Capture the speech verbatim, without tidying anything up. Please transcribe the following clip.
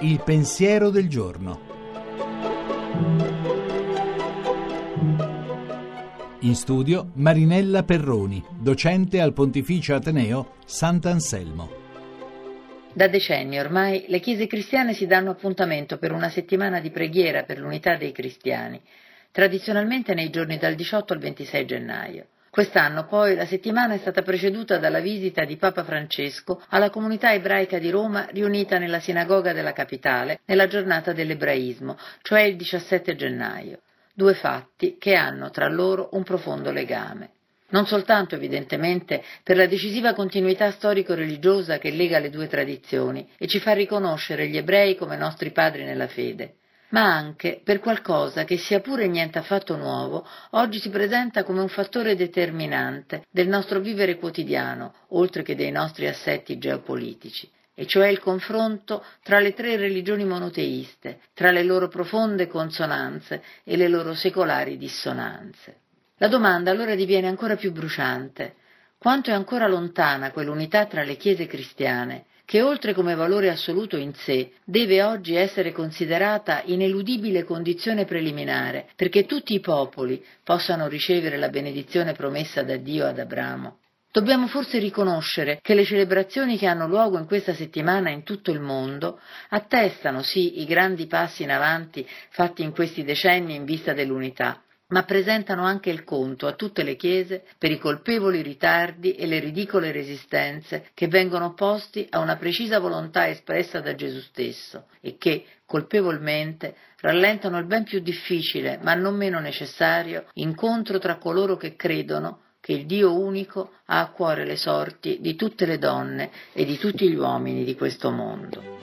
Il pensiero del giorno. In studio Marinella Perroni, docente al Pontificio Ateneo Sant'Anselmo. Da decenni ormai le chiese cristiane si danno appuntamento per una settimana di preghiera per l'unità dei cristiani, tradizionalmente nei giorni dal diciotto al ventisei gennaio. Quest'anno poi la settimana è stata preceduta dalla visita di Papa Francesco alla comunità ebraica di Roma riunita nella sinagoga della capitale nella giornata dell'ebraismo, cioè il diciassette gennaio. Due fatti che hanno tra loro un profondo legame. Non soltanto evidentemente per la decisiva continuità storico-religiosa che lega le due tradizioni e ci fa riconoscere gli ebrei come nostri padri nella fede, ma anche per qualcosa che, sia pure niente affatto nuovo, oggi si presenta come un fattore determinante del nostro vivere quotidiano, oltre che dei nostri assetti geopolitici, e cioè il confronto tra le tre religioni monoteiste, tra le loro profonde consonanze e le loro secolari dissonanze. La domanda allora diviene ancora più bruciante. Quanto è ancora lontana quell'unità tra le chiese cristiane, che oltre come valore assoluto in sé, deve oggi essere considerata ineludibile condizione preliminare, perché tutti i popoli possano ricevere la benedizione promessa da Dio ad Abramo. Dobbiamo forse riconoscere che le celebrazioni che hanno luogo in questa settimana in tutto il mondo attestano sì i grandi passi in avanti fatti in questi decenni in vista dell'unità, ma presentano anche il conto a tutte le chiese per i colpevoli ritardi e le ridicole resistenze che vengono opposti a una precisa volontà espressa da Gesù stesso e che, colpevolmente, rallentano il ben più difficile, ma non meno necessario, incontro tra coloro che credono che il Dio unico ha a cuore le sorti di tutte le donne e di tutti gli uomini di questo mondo.